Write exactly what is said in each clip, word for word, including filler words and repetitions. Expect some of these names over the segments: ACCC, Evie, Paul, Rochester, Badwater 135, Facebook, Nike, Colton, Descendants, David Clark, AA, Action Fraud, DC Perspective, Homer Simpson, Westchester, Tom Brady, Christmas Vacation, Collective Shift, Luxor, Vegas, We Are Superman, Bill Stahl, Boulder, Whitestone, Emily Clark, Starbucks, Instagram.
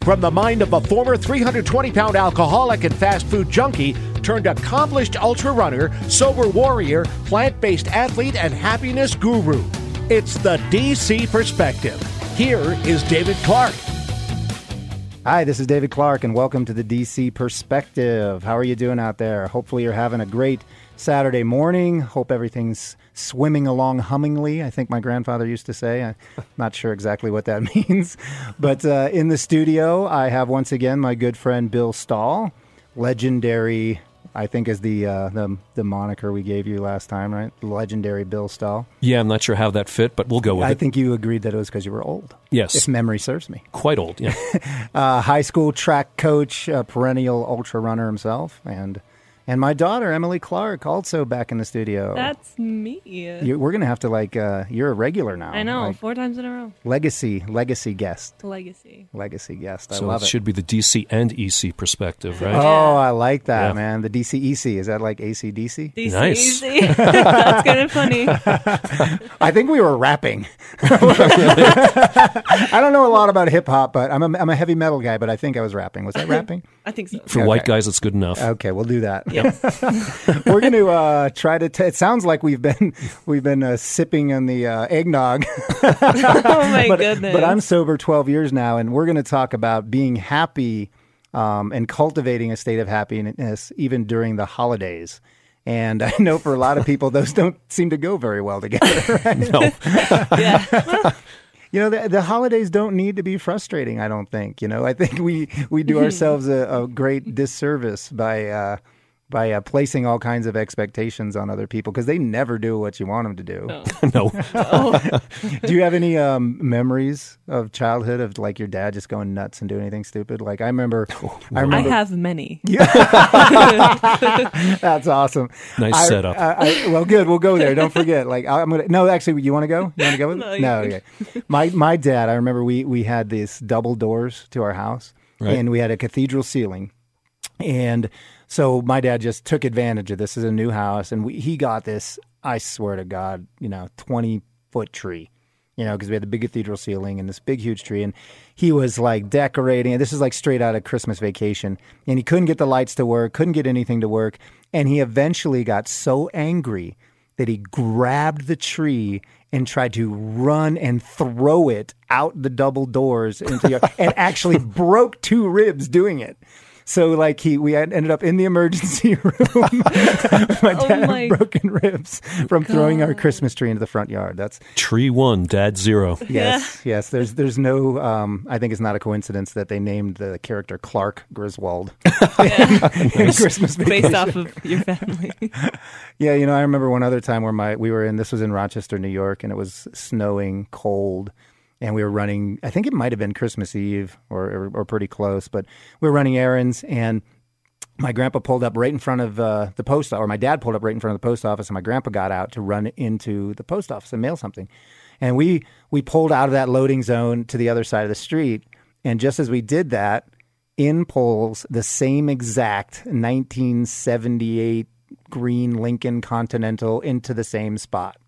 From the mind of a former three hundred twenty pound alcoholic and fast food junkie turned accomplished ultra runner, sober warrior, plant-based athlete, and happiness guru. It's the D C Perspective. Here is David Clark. Hi, this is David Clark, and welcome to the D C Perspective. How are you doing out there? Hopefully you're having a great Saturday morning. Hope everything's swimming along hummingly, I think my grandfather used to say. I'm not sure exactly what that means. But uh, in the studio, I have once again my good friend Bill Stahl, legendary, I think is the, uh, the the moniker we gave you last time, right? Legendary Bill Stahl. Yeah, I'm not sure how that fit, but we'll go with I it. I think you agreed that it was because you were old. Yes. If memory serves me. Quite old, yeah. uh, high school track coach, uh, perennial ultra runner himself, and and my daughter, Emily Clark, also back in the studio. That's me. You, we're going to have to, like, uh, you're a regular now. I know, like, four times in a row. Legacy, legacy guest. Legacy. Legacy guest. I so love it. So it should be the D C and E C perspective, right? Oh, I like that, yeah. Man. The D C E C. Is that like A C D C? D C E C. Nice. That's kind of funny. I think we were rapping. I don't know a lot about hip-hop, but I'm a, I'm a heavy metal guy, but I think I was rapping. Was that rapping? I think so. For okay. White guys, it's good enough. Okay, we'll do that. Yep. We're going to uh, try to. T- it sounds like we've been we've been uh, sipping on the uh, eggnog. Oh my but, goodness! But I'm sober twelve years now, and we're going to talk about being happy um, and cultivating a state of happiness even during the holidays. And I know for a lot of people, those don't seem to go very well together. Right? No. Yeah. You know, the, the holidays don't need to be frustrating. I don't think. You know, I think we we do ourselves a, a great disservice by. Uh, by uh, placing all kinds of expectations on other people because they never do what you want them to do. No. No. Do you have any um, memories of childhood of like your dad just going nuts and doing anything stupid? Like I remember... I, remember, I have many. Yeah. That's awesome. Nice I, setup. I, I, well, good. We'll go there. Don't forget. Like I'm gonna. No, actually, you want to go? You want to go with it? No. no okay. My, my dad, I remember we, we had these double doors to our house right. And we had a cathedral ceiling and... So my dad just took advantage of this. This is a new house, and we, he got this, I swear to God, you know, twenty-foot tree, you know, because we had the big cathedral ceiling and this big, huge tree. And he was, like, decorating. And this is, like, straight out of Christmas Vacation. And he couldn't get the lights to work, couldn't get anything to work. And he eventually got so angry that he grabbed the tree and tried to run and throw it out the double doors into the and actually broke two ribs doing it. So, like, he, we ended up in the emergency room. My dad oh my had broken ribs from God. Throwing our Christmas tree into the front yard. That's tree one, dad zero. Yes, yeah. yes. There's there's no, um, I think it's not a coincidence that they named the character Clark Griswold yeah. in, in nice. Christmas Vacation. Based off of your family. Yeah, you know, I remember one other time where my we were in, this was in Rochester, New York, and it was snowing, cold. And we were running, I think it might have been Christmas Eve or, or, or pretty close, but we were running errands and my grandpa pulled up right in front of uh, the post office, or my dad pulled up right in front of the post office and my grandpa got out to run into the post office and mail something. And we, we pulled out of that loading zone to the other side of the street. And just as we did that, in pulls the same exact nineteen seventy-eight green Lincoln Continental into the same spot.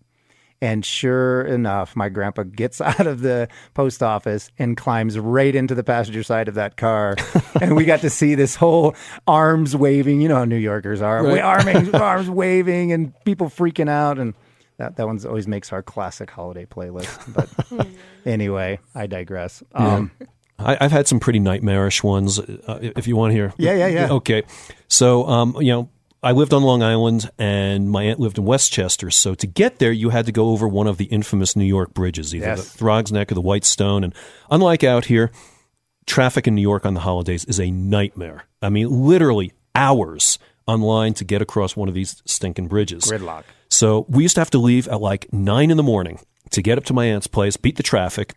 And sure enough, my grandpa gets out of the post office and climbs right into the passenger side of that car. And we got to see this whole arms waving. You know how New Yorkers are. Right. We arming, arms waving and people freaking out. And that, that one's always makes our classic holiday playlist. But anyway, I digress. Um, yeah. I, I've had some pretty nightmarish ones, uh, if you want to hear. Yeah, yeah, yeah. Okay. So, um, you know. I lived on Long Island, and my aunt lived in Westchester. So to get there, you had to go over one of the infamous New York bridges, either yes. the Throgs Neck or the Whitestone. And unlike out here, traffic in New York on the holidays is a nightmare. I mean, literally hours online to get across one of these stinking bridges. Gridlock. So we used to have to leave at like nine in the morning to get up to my aunt's place, beat the traffic.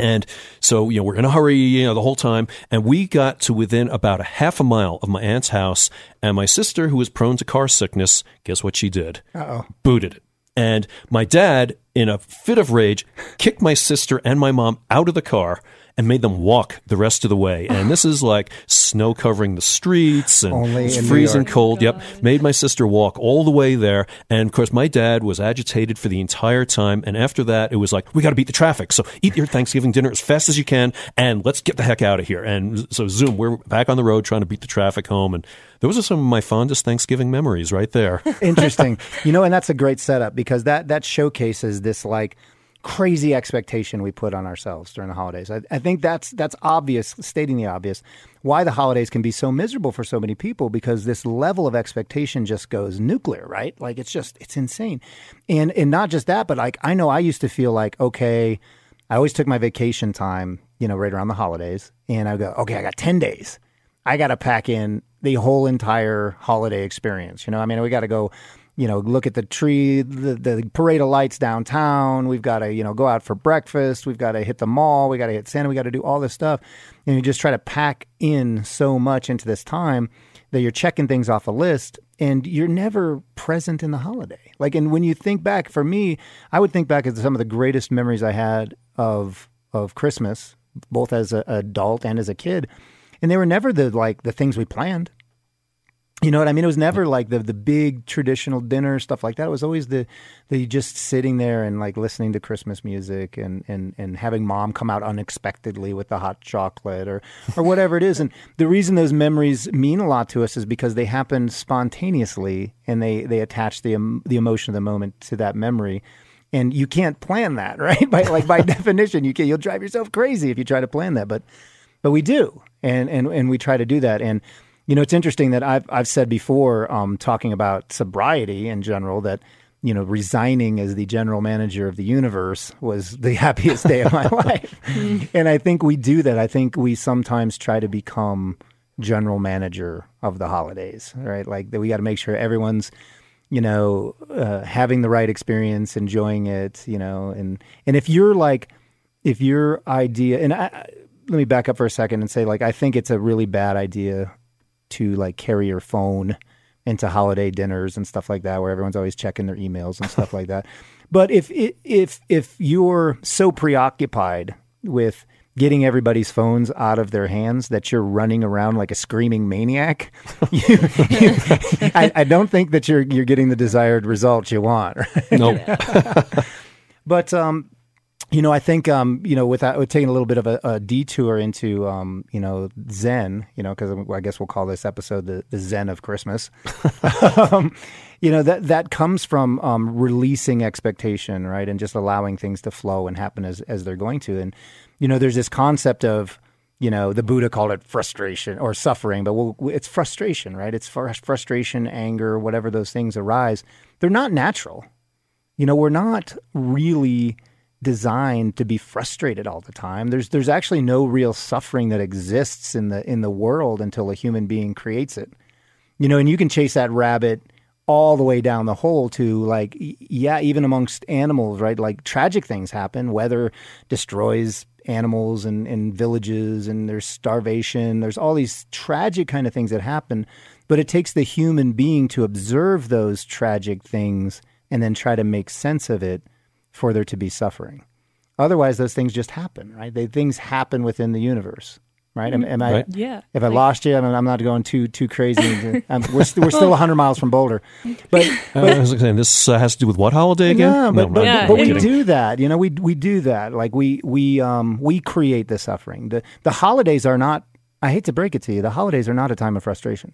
And so, you know, we're in a hurry, you know, the whole time. And we got to within about a half a mile of my aunt's house. And my sister, who was prone to car sickness, guess what she did? Uh-oh. Booted it. And my dad, in a fit of rage, kicked my sister and my mom out of the car. and made them walk the rest of the way. And this is like snow covering the streets and Only it's freezing cold. God. Yep. Made my sister walk all the way there. And of course, my dad was agitated for the entire time. And after that, it was like, we got to beat the traffic. So eat your Thanksgiving dinner as fast as you can and let's get the heck out of here. And so zoom, we're back on the road trying to beat the traffic home. And those are some of my fondest Thanksgiving memories right there. Interesting. You know, and that's a great setup because that, that showcases this like crazy expectation we put on ourselves during the holidays. I, I think that's that's obvious, stating the obvious, why the holidays can be so miserable for so many people because this level of expectation just goes nuclear, right? Like it's just, it's insane. And and not just that, but like I know I used to feel like, okay, I always took my vacation time, you know, right around the holidays and I go, okay, I got ten days. I got to pack in the whole entire holiday experience. You know, I mean, we got to go, you know, look at the tree, the, the parade of lights downtown. We've got to, you know, go out for breakfast. We've got to hit the mall. We got to hit Santa. We got to do all this stuff. And you just try to pack in so much into this time that you're checking things off a list and you're never present in the holiday. Like, and when you think back, for me, I would think back at some of the greatest memories I had of, of Christmas, both as an adult and as a kid. And they were never the, like the things we planned. You know what I mean? It was never like the the big traditional dinner, stuff like that. It was always the, the just sitting there and like listening to Christmas music and, and, and having mom come out unexpectedly with the hot chocolate or, or whatever it is. And the reason those memories mean a lot to us is because they happen spontaneously and they, they attach the um, the emotion of the moment to that memory. And you can't plan that, right? By, like by definition, you can, you'll drive yourself crazy if you try to plan that. But but we do. And, and, and we try to do that. And you know, it's interesting that I've I've said before, um, talking about sobriety in general, that, you know, resigning as the general manager of the universe was the happiest day of my life. And I think we do that. I think we sometimes try to become general manager of the holidays, right? Like that we got to make sure everyone's, you know, uh, having the right experience, enjoying it, you know, and, and if you're like, if your idea, and I, let me back up for a second and say, like, I think it's a really bad idea to like carry your phone into holiday dinners and stuff like that, where everyone's always checking their emails and stuff like that. But if if if you're so preoccupied with getting everybody's phones out of their hands that you're running around like a screaming maniac, you, you, I, I don't think that you're you're getting the desired result you want. Right? Nope. But um, you know, I think, um, you know, without with taking a little bit of a, a detour into, um, you know, Zen, you know, because I guess we'll call this episode the, the Zen of Christmas. um, you know, that that comes from um, releasing expectation, right, and just allowing things to flow and happen as, as they're going to. And, you know, there's this concept of, you know, the Buddha called it frustration or suffering, but we'll, it's frustration, right? It's fr- frustration, anger, whatever those things arise. They're not natural. You know, we're not really designed to be frustrated all the time. There's there's actually no real suffering that exists in the in the world until a human being creates it. You know, and you can chase that rabbit all the way down the hole to like, yeah, even amongst animals, right? Like tragic things happen. Weather destroys animals and, and villages and there's starvation. There's all these tragic kind of things that happen, but it takes the human being to observe those tragic things and then try to make sense of it for there to be suffering. Otherwise, those things just happen, right? They, things happen within the universe, right? Am, am right. I, yeah. If I like, lost you, I'm, I'm not going too too crazy. Into, I'm, we're, st- we're still one hundred miles from Boulder. But, but uh, I was saying, this uh, has to do with what holiday again? No, but, no, but, yeah, but, but we do that. You know, we we do that. Like we we um we create the suffering. The the holidays are not. I hate to break it to you. The holidays are not a time of frustration.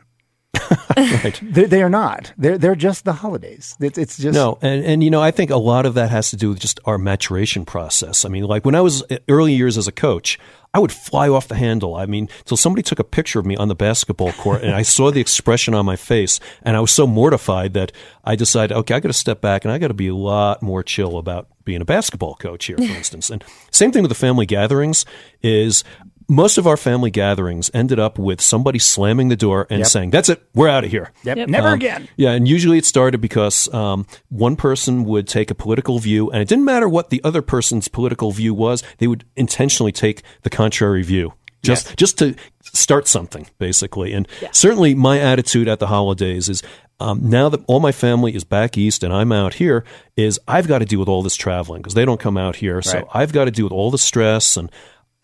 Right. They, they are not. They're they're just the holidays. It's, it's just no. And and you know, I think a lot of that has to do with just our maturation process. I mean, like when I was early years as a coach, I would fly off the handle. I mean, till somebody took a picture of me on the basketball court, and I saw the expression on my face, and I was so mortified that I decided, okay, I got to step back, and I got to be a lot more chill about being a basketball coach here, for instance. And same thing with the family gatherings is. Most of our family gatherings ended up with somebody slamming the door and yep. saying, that's it, we're out of here. Yep. Yep. Never um, again. Yeah, and usually it started because um, one person would take a political view, and it didn't matter what the other person's political view was, they would intentionally take the contrary view. Just yes. just to start something, basically. And yeah. certainly my attitude at the holidays is, um, now that all my family is back east and I'm out here, is I've got to deal with all this traveling because they don't come out here. Right. So I've got to deal with all the stress and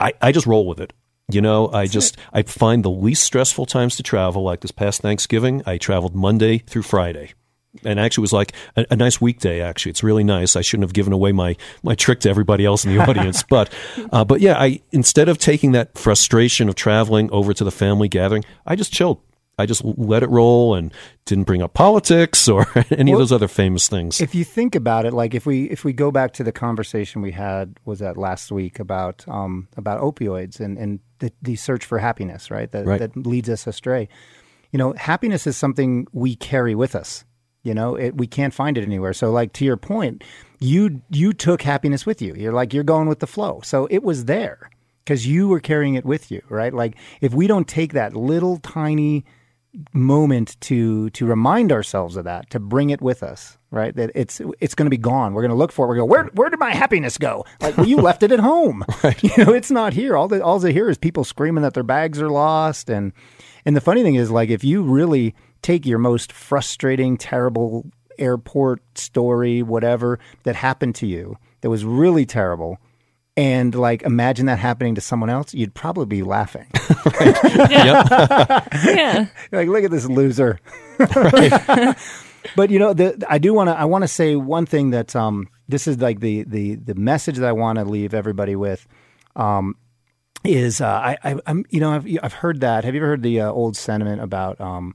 I, I just roll with it. You know, I That's just, it. I find the least stressful times to travel, like this past Thanksgiving, I traveled Monday through Friday. And actually it was like a, a nice weekday, actually. It's really nice. I shouldn't have given away my, my trick to everybody else in the audience. But uh, but yeah, I instead of taking that frustration of traveling over to the family gathering, I just chilled. I just let it roll and didn't bring up politics or any well, of those other famous things. If you think about it, like if we if we go back to the conversation we had, was that last week about um, about opioids and, and the, the search for happiness, right? That, right? that leads us astray. You know, happiness is something we carry with us. You know, it, we can't find it anywhere. So like to your point, you you took happiness with you. You're like, you're going with the flow. So it was there because you were carrying it with you, right? Like if we don't take that little tiny moment to to remind ourselves of that, to bring it with us, right? That it's it's going to be gone. We're going to look for it. We're going to go, where where did my happiness go? Like, well, you left it at home. Right. You know, it's not here. All the all they hear is people screaming that their bags are lost. And and the funny thing is, like, if you really take your most frustrating, terrible airport story, whatever, that happened to you that was really terrible, and like imagine that happening to someone else, you'd probably be laughing. Right. Yeah. Yeah. Like, look at this loser. Right. But you know, the, I do want to I want to say one thing that um, this is like the the the message that I want to leave everybody with. Um, is uh, I, I I'm you know I've I've heard that. Have you ever heard the uh, old sentiment about um,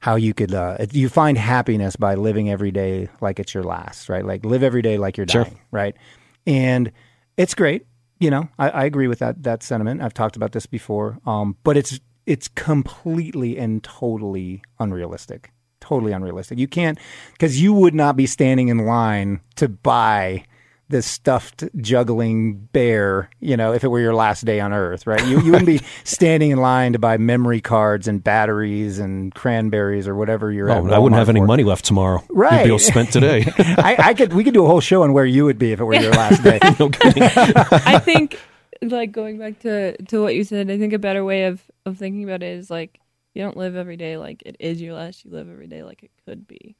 how you could uh, you find happiness by living every day like it's your last, right? Like live every day like you're dying, sure. Right? And it's great, you know. I, I agree with that that sentiment. I've talked about this before, um, but it's it's completely and totally unrealistic. Totally unrealistic. You can't, because you would not be standing in line to buy this stuffed juggling bear, you know, if it were your last day on Earth, right? You you wouldn't be standing in line to buy memory cards and batteries and cranberries or whatever you're. Oh, at I wouldn't have any for. money left tomorrow. Right, you'd be all spent today. I, I could. We could do a whole show on where you would be if it were your last day. No kidding. I think, like going back to, to what you said, I think a better way of, of thinking about it is like, you don't live every day like it is your last. You live every day like it could be.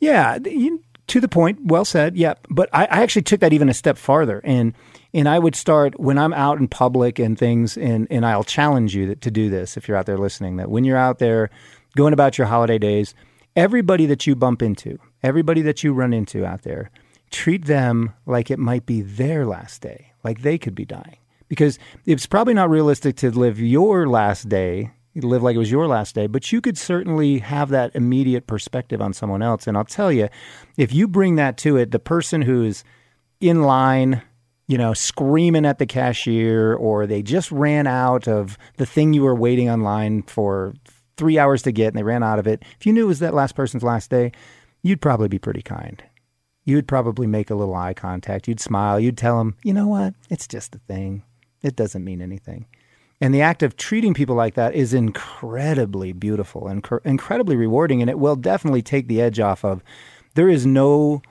Yeah. You, To the point, well said, yeah. But I, I actually took that even a step farther, and and I would start when I'm out in public and things, and, and I'll challenge you that, to do this if you're out there listening, that when you're out there going about your holiday days, everybody that you bump into, everybody that you run into out there, treat them like it might be their last day, like they could be dying. Because it's probably not realistic to live your last day, live like it was your last day, but you could certainly have that immediate perspective on someone else. And I'll tell you, if you bring that to it, the person who's in line, you know, screaming at the cashier, or they just ran out of the thing you were waiting online for three hours to get and they ran out of it, if you knew it was that last person's last day, you'd probably be pretty kind. You'd probably make a little eye contact. You'd smile. You'd tell them, you know what? It's just a thing. It doesn't mean anything. And the act of treating people like that is incredibly beautiful and inc- incredibly rewarding. And it will definitely take the edge off of, there is no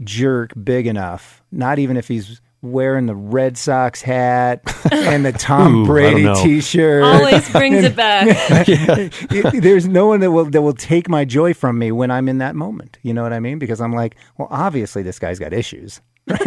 jerk big enough, not even if he's wearing the Red Sox hat and the Tom Ooh, Brady t-shirt. Always brings it back. There's no one that will that will take my joy from me when I'm in that moment. You know what I mean? Because I'm like, well, obviously this guy's got issues. But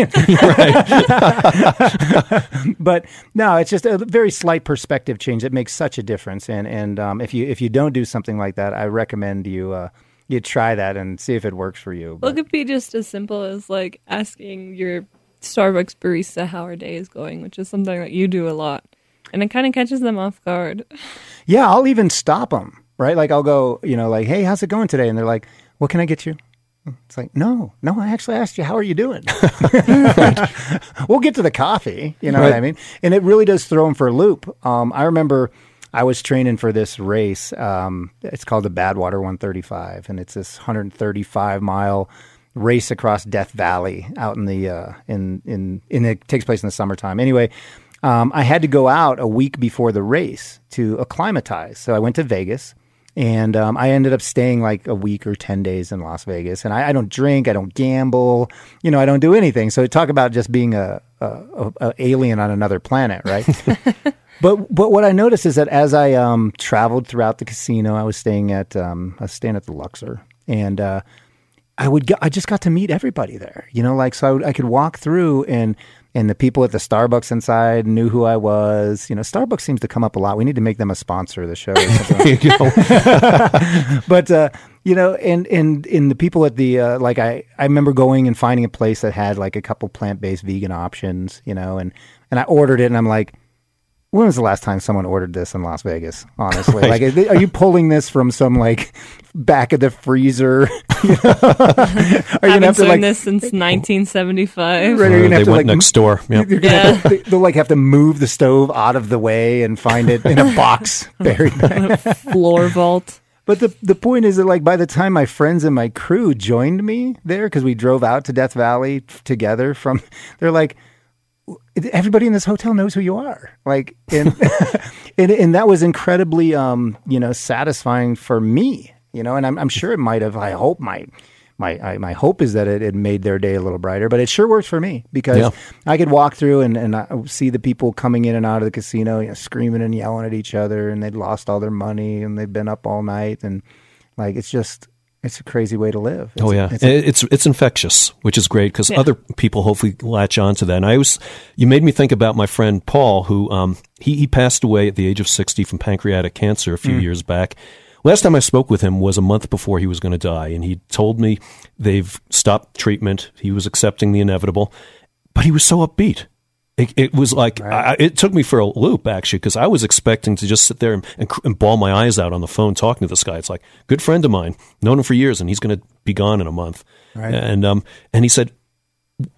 no, it's just a very slight perspective change that makes such a difference. And and um, if you if you don't do something like that, I recommend you uh, you try that and see if it works for you. But. Well, it could be just as simple as like asking your Starbucks barista how her day is going, which is something that you do a lot, and it kind of catches them off guard. Yeah, I'll even stop them, right? Like I'll go, you know, like, hey, how's it going today? And they're like, what can I get you? It's like, no, no, I actually asked you, how are you doing? We'll get to the coffee, you know right. what I mean? And it really does throw them for a loop. Um, I remember I was training for this race. Um, it's called the Badwater one thirty-five, and it's this one thirty-five mile race across Death Valley out in the, uh, in, in, in it takes place in the summertime. Anyway, um, I had to go out a week before the race to acclimatize. So I went to Vegas. And um, I ended up staying like a week or ten days in Las Vegas. And I, I don't drink. I don't gamble. You know, I don't do anything. So talk about just being a, a, a, a alien on another planet, right? but but what I noticed is that as I um, traveled throughout the casino, I was staying at um, I was staying at the Luxor, and uh, I would go, I just got to meet everybody there. You know, like so I, would, I could walk through and. And the people at the Starbucks inside knew who I was. You know, Starbucks seems to come up a lot. We need to make them a sponsor of the show. Or but, uh, you know, and, and, and the people at the, uh, like, I, I remember going and finding a place that had, like, a couple plant-based vegan options, you know, and, and I ordered it, and I'm like, when was the last time someone ordered this in Las Vegas, honestly? Right. Like, are you pulling this from some, like, back of the freezer? You know? I've been have to, doing like, this since nineteen seventy-five. Right, they have to, went like, next door. Yep. You're gonna yeah. have to, they'll, like, have to move the stove out of the way and find it in a box buried back. Floor vault. But the the point is that, like, by the time my friends and my crew joined me there, because we drove out to Death Valley together from, they're like, everybody in this hotel knows who you are. Like, and and, and that was incredibly, um, you know, satisfying for me, you know, and I'm, I'm sure it might have, I hope my, my, I, my hope is that it, it made their day a little brighter, but it sure worked for me because yeah. I could walk through and, and I see the people coming in and out of the casino, you know, screaming and yelling at each other, and they'd lost all their money and they'd been up all night. And like, it's just, it's a crazy way to live. It's, oh yeah, it's a, it's, it's infectious, which is great because yeah. other people hopefully latch on to that. And I was, you made me think about my friend Paul, who um he, he passed away at the age of sixty from pancreatic cancer a few mm. years back. Last time I spoke with him was a month before he was going to die, and he told me they've stopped treatment. He was accepting the inevitable, but he was so upbeat. It, it was like, right. I, it took me for a loop, actually, because I was expecting to just sit there and, and, and bawl my eyes out on the phone talking to this guy. It's like, good friend of mine, known him for years, and he's going to be gone in a month. Right. And um, and he said,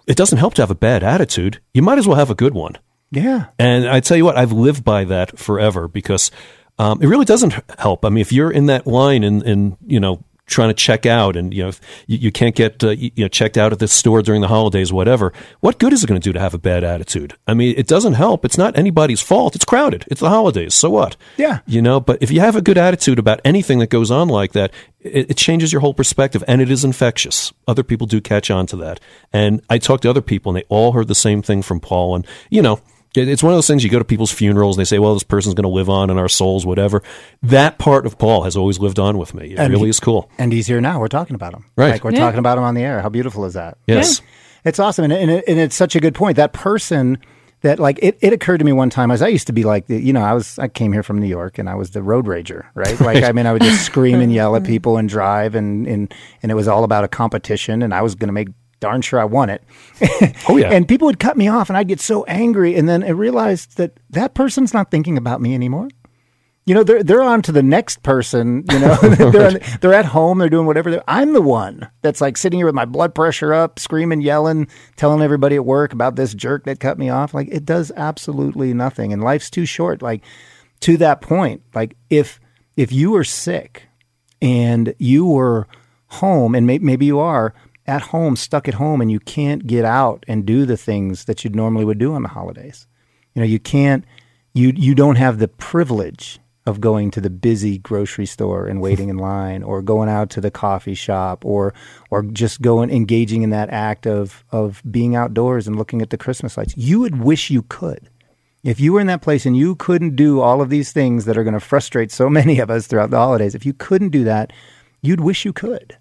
it doesn't help to have a bad attitude. You might as well have a good one. Yeah. And I tell you what, I've lived by that forever because um, it really doesn't help. I mean, if you're in that line and, and you know, trying to check out and, you know, you, you can't get, uh, you, you know, checked out at the store during the holidays, whatever, what good is it going to do to have a bad attitude? I mean, it doesn't help. It's not anybody's fault. It's crowded. It's the holidays. So what? Yeah. You know, but if you have a good attitude about anything that goes on like that, it, it changes your whole perspective, and it is infectious. Other people do catch on to that. And I talked to other people, and they all heard the same thing from Paul. And, you know, it's one of those things, you go to people's funerals and they say, well, this person's going to live on in our souls, whatever. That part of Paul has always lived on with me. It and really he, is cool. And he's here now. We're talking about him. Right. Like, we're yeah. talking about him on the air. How beautiful is that? Yes. Yeah. It's awesome. And, and, it, and it's such a good point. That person that, like, it, it occurred to me one time, as I used to be like, the, you know, I was I came here from New York and I was the road rager, right? Like, I mean, I would just scream and yell at people and drive, and, and, and it was all about a competition, and I was going to make darn sure I won it. Oh, yeah. And people would cut me off, and I'd get so angry. And then I realized that that person's not thinking about me anymore. You know, they're, they're on to the next person, you know. they're, on, they're at home, they're doing whatever. They're, I'm the one that's, like, sitting here with my blood pressure up, screaming, yelling, telling everybody at work about this jerk that cut me off. Like, it does absolutely nothing. And life's too short. Like, to that point, like, if if you were sick and you were home, and may, maybe you are, at home, stuck at home, and you can't get out and do the things that you normally would do on the holidays. You know, you can't, you you don't have the privilege of going to the busy grocery store and waiting in line, or going out to the coffee shop, or or just going, engaging in that act of of being outdoors and looking at the Christmas lights. You would wish you could. If you were in that place and you couldn't do all of these things that are going to frustrate so many of us throughout the holidays, if you couldn't do that, you'd wish you could.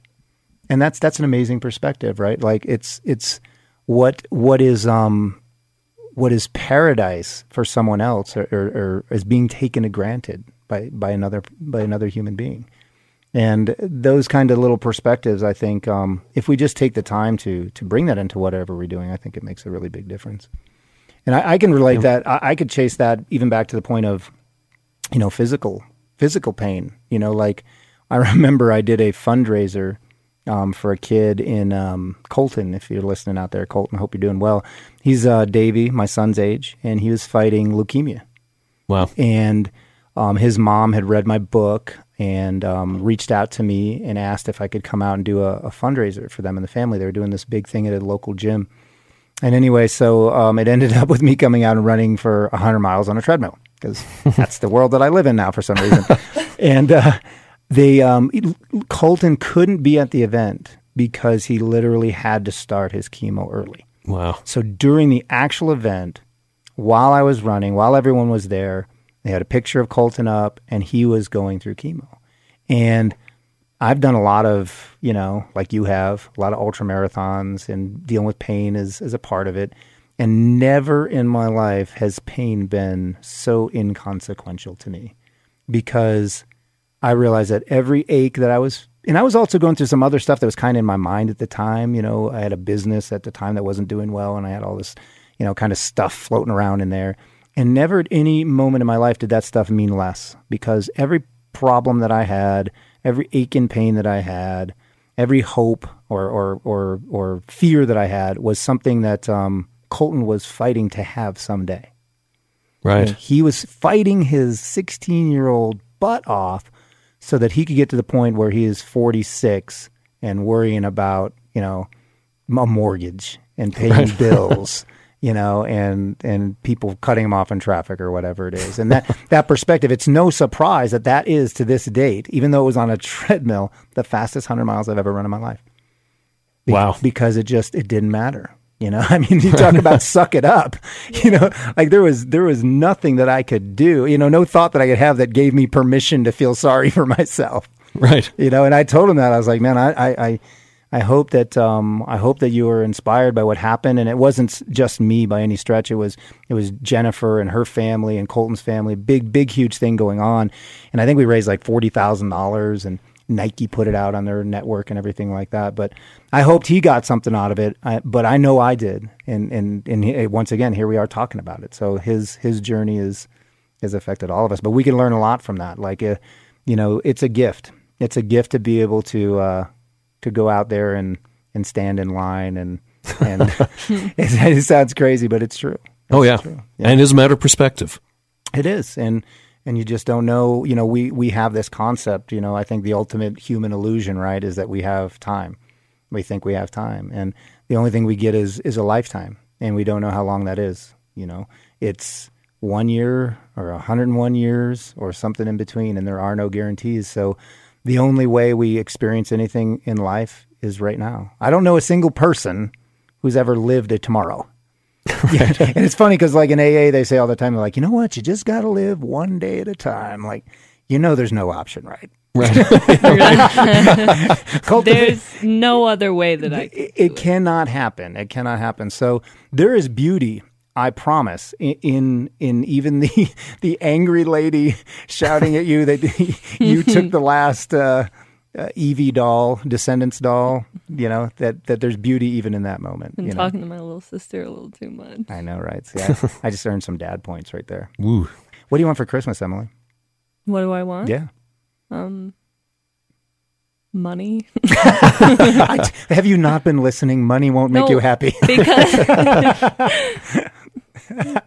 And that's that's an amazing perspective, right? Like, it's it's what what is um what is paradise for someone else, or, or, or is being taken for granted by by another by another human being. And those kind of little perspectives, I think, um, if we just take the time to to bring that into whatever we're doing, I think it makes a really big difference. And I, I can relate yeah. that. I, I could chase that even back to the point of, you know, physical physical pain. You know, like, I remember I did a fundraiser. Um, for a kid in um, Colton, if you're listening out there, Colton, I hope you're doing well. He's uh, Davey, my son's age, and he was fighting leukemia. Wow. And um, his mom had read my book and um, reached out to me and asked if I could come out and do a, a fundraiser for them and the family. They were doing this big thing at a local gym. And anyway, so um, it ended up with me coming out and running for one hundred miles on a treadmill, because that's the world that I live in now for some reason. And uh They um, Colton couldn't be at the event because he literally had to start his chemo early. Wow. So during the actual event, while I was running, while everyone was there, they had a picture of Colton up, and he was going through chemo. And I've done a lot of, you know, like you have, a lot of ultra marathons, and dealing with pain is, is a part of it. And never in my life has pain been so inconsequential to me, because I realized that every ache that I was, and I was also going through some other stuff that was kind of in my mind at the time. You know, I had a business at the time that wasn't doing well, and I had all this, you know, kind of stuff floating around in there. And never at any moment in my life did that stuff mean less, because every problem that I had, every ache and pain that I had, every hope or or or, or fear that I had was something that um, Colton was fighting to have someday. Right. And he was fighting his sixteen-year-old butt off so that he could get to the point where he is forty-six and worrying about, you know, a mortgage and paying right. bills, you know, and and people cutting him off in traffic or whatever it is. And that, that perspective, it's no surprise that that is, to this date, even though it was on a treadmill, the fastest one hundred miles I've ever run in my life. Be- wow. Because it just, it didn't matter. You know, I mean, you talk about suck it up, you know, like there was, there was nothing that I could do, you know, no thought that I could have that gave me permission to feel sorry for myself. Right. You know, and I told him that, I was like, man, I, I, I hope that, um, I hope that you were inspired by what happened. And it wasn't just me by any stretch. It was, it was Jennifer and her family and Colton's family, big, big, huge thing going on. And I think we raised like forty thousand dollars, and Nike put it out on their network and everything like that. But I hoped he got something out of it. I, but I know I did. And and and he, once again, here we are talking about it. So his his journey is has affected all of us. But we can learn a lot from that. Like, uh, you know, it's a gift. It's a gift to be able to uh, to go out there and, and stand in line. And and it, it sounds crazy, but it's true. It's oh yeah. true. yeah, and it's a matter of perspective. It is, and. And you just don't know, you know, we, we have this concept, you know, I think the ultimate human illusion, right, is that we have time. We think we have time. And the only thing we get is, is a lifetime. And we don't know how long that is, you know. It's one year or one hundred one years or something in between, and there are no guarantees. So the only way we experience anything in life is right now. I don't know a single person who's ever lived a tomorrow. Yeah. And it's funny because like in A A, they say all the time, they're like, you know what? You just got to live one day at a time. Like, you know, there's no option, right? Right. There's no other way that I can it, it cannot happen. It cannot happen. So there is beauty, I promise, in in, in even the, the angry lady shouting at you that you took the last uh, uh, Evie doll, Descendants doll. You know, that, that there's beauty even in that moment. I'm you talking know. to my little sister a little too much. I know, right? So yeah, I just earned some dad points right there. Woo. What do you want for Christmas, Emily? What do I want? Yeah. Um, money. I, have you not been listening? Money won't no, make you happy. Because...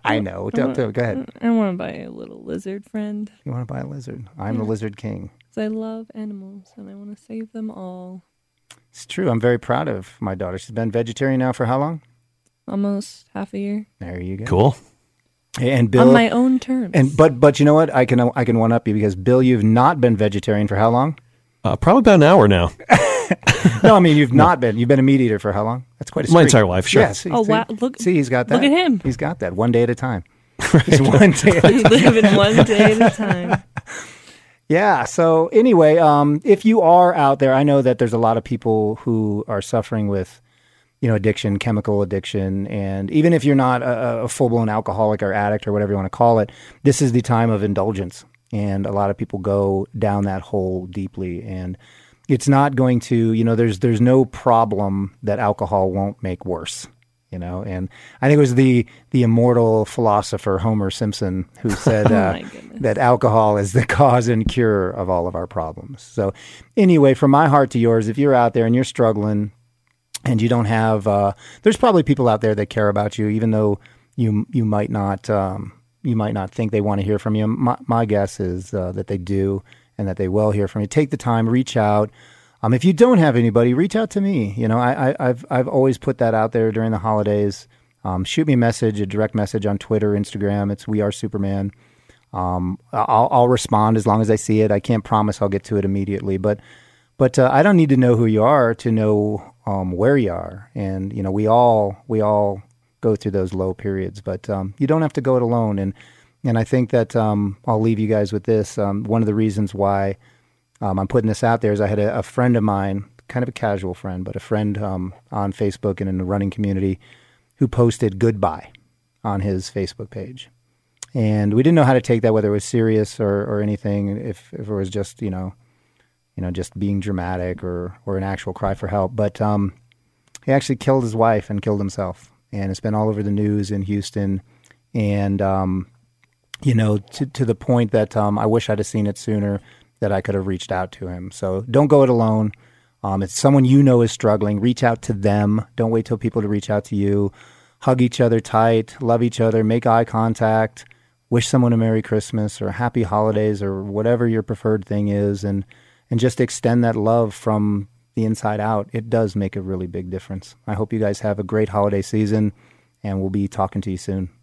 I know. I don't, don't, go ahead. I want to buy a little lizard friend. You want to buy a lizard? I'm yeah. the lizard king. Because I love animals and I want to save them all. It's true. I'm very proud of my daughter. She's been vegetarian now for how long? Almost half a year. There you go. Cool. And Bill, on my own terms. And but but you know what? I can I can one up you because Bill, you've not been vegetarian for how long? Uh, probably about an hour now. No, I mean you've not been. You've been a meat eater for how long? That's quite a streak. My entire life. Sure. Yeah, see, oh see, wow! Look, see, he's got that. Look at him. He's got that. One day at a time. Right. Just one day. At a time. Living one day at a time. Yeah. So anyway, um, if you are out there, I know that there's a lot of people who are suffering with, you know, addiction, chemical addiction. And even if you're not a, a full-blown alcoholic or addict or whatever you want to call it, this is the time of indulgence. And a lot of people go down that hole deeply. And it's not going to, you know, there's there's no problem that alcohol won't make worse. You know, and I think it was the the immortal philosopher Homer Simpson who said uh, oh that alcohol is the cause and cure of all of our problems. So anyway, from my heart to yours, if you're out there and you're struggling and you don't have, uh, there's probably people out there that care about you, even though you you might not um, you might not think they want to hear from you. My, my guess is uh, that they do and that they will hear from you. Take the time, reach out. Um, if you don't have anybody, reach out to me. You know, I, I, I've I've always put that out there during the holidays. Um, shoot me a message, a direct message on Twitter, Instagram. It's We Are Superman. Um, I'll, I'll respond as long as I see it. I can't promise I'll get to it immediately, but but uh, I don't need to know who you are to know um, where you are. And you know, we all we all go through those low periods, but um, you don't have to go it alone. And and I think that um, I'll leave you guys with this. Um, one of the reasons why. Um, I'm putting this out there is I had a, a friend of mine, kind of a casual friend, but a friend um, on Facebook and in the running community who posted goodbye on his Facebook page. And we didn't know how to take that, whether it was serious or, or anything, if, if it was just, you know, you know, just being dramatic or, or an actual cry for help. But um, he actually killed his wife and killed himself. And it's been all over the news in Houston. And, um, you know, to, to the point that um, I wish I'd have seen it sooner, that I could have reached out to him. So don't go it alone. Um, if someone you know is struggling, reach out to them. Don't wait till people to reach out to you. Hug each other tight, love each other, make eye contact, wish someone a Merry Christmas or Happy Holidays or whatever your preferred thing is, and and just extend that love from the inside out. It does make a really big difference. I hope you guys have a great holiday season, and we'll be talking to you soon.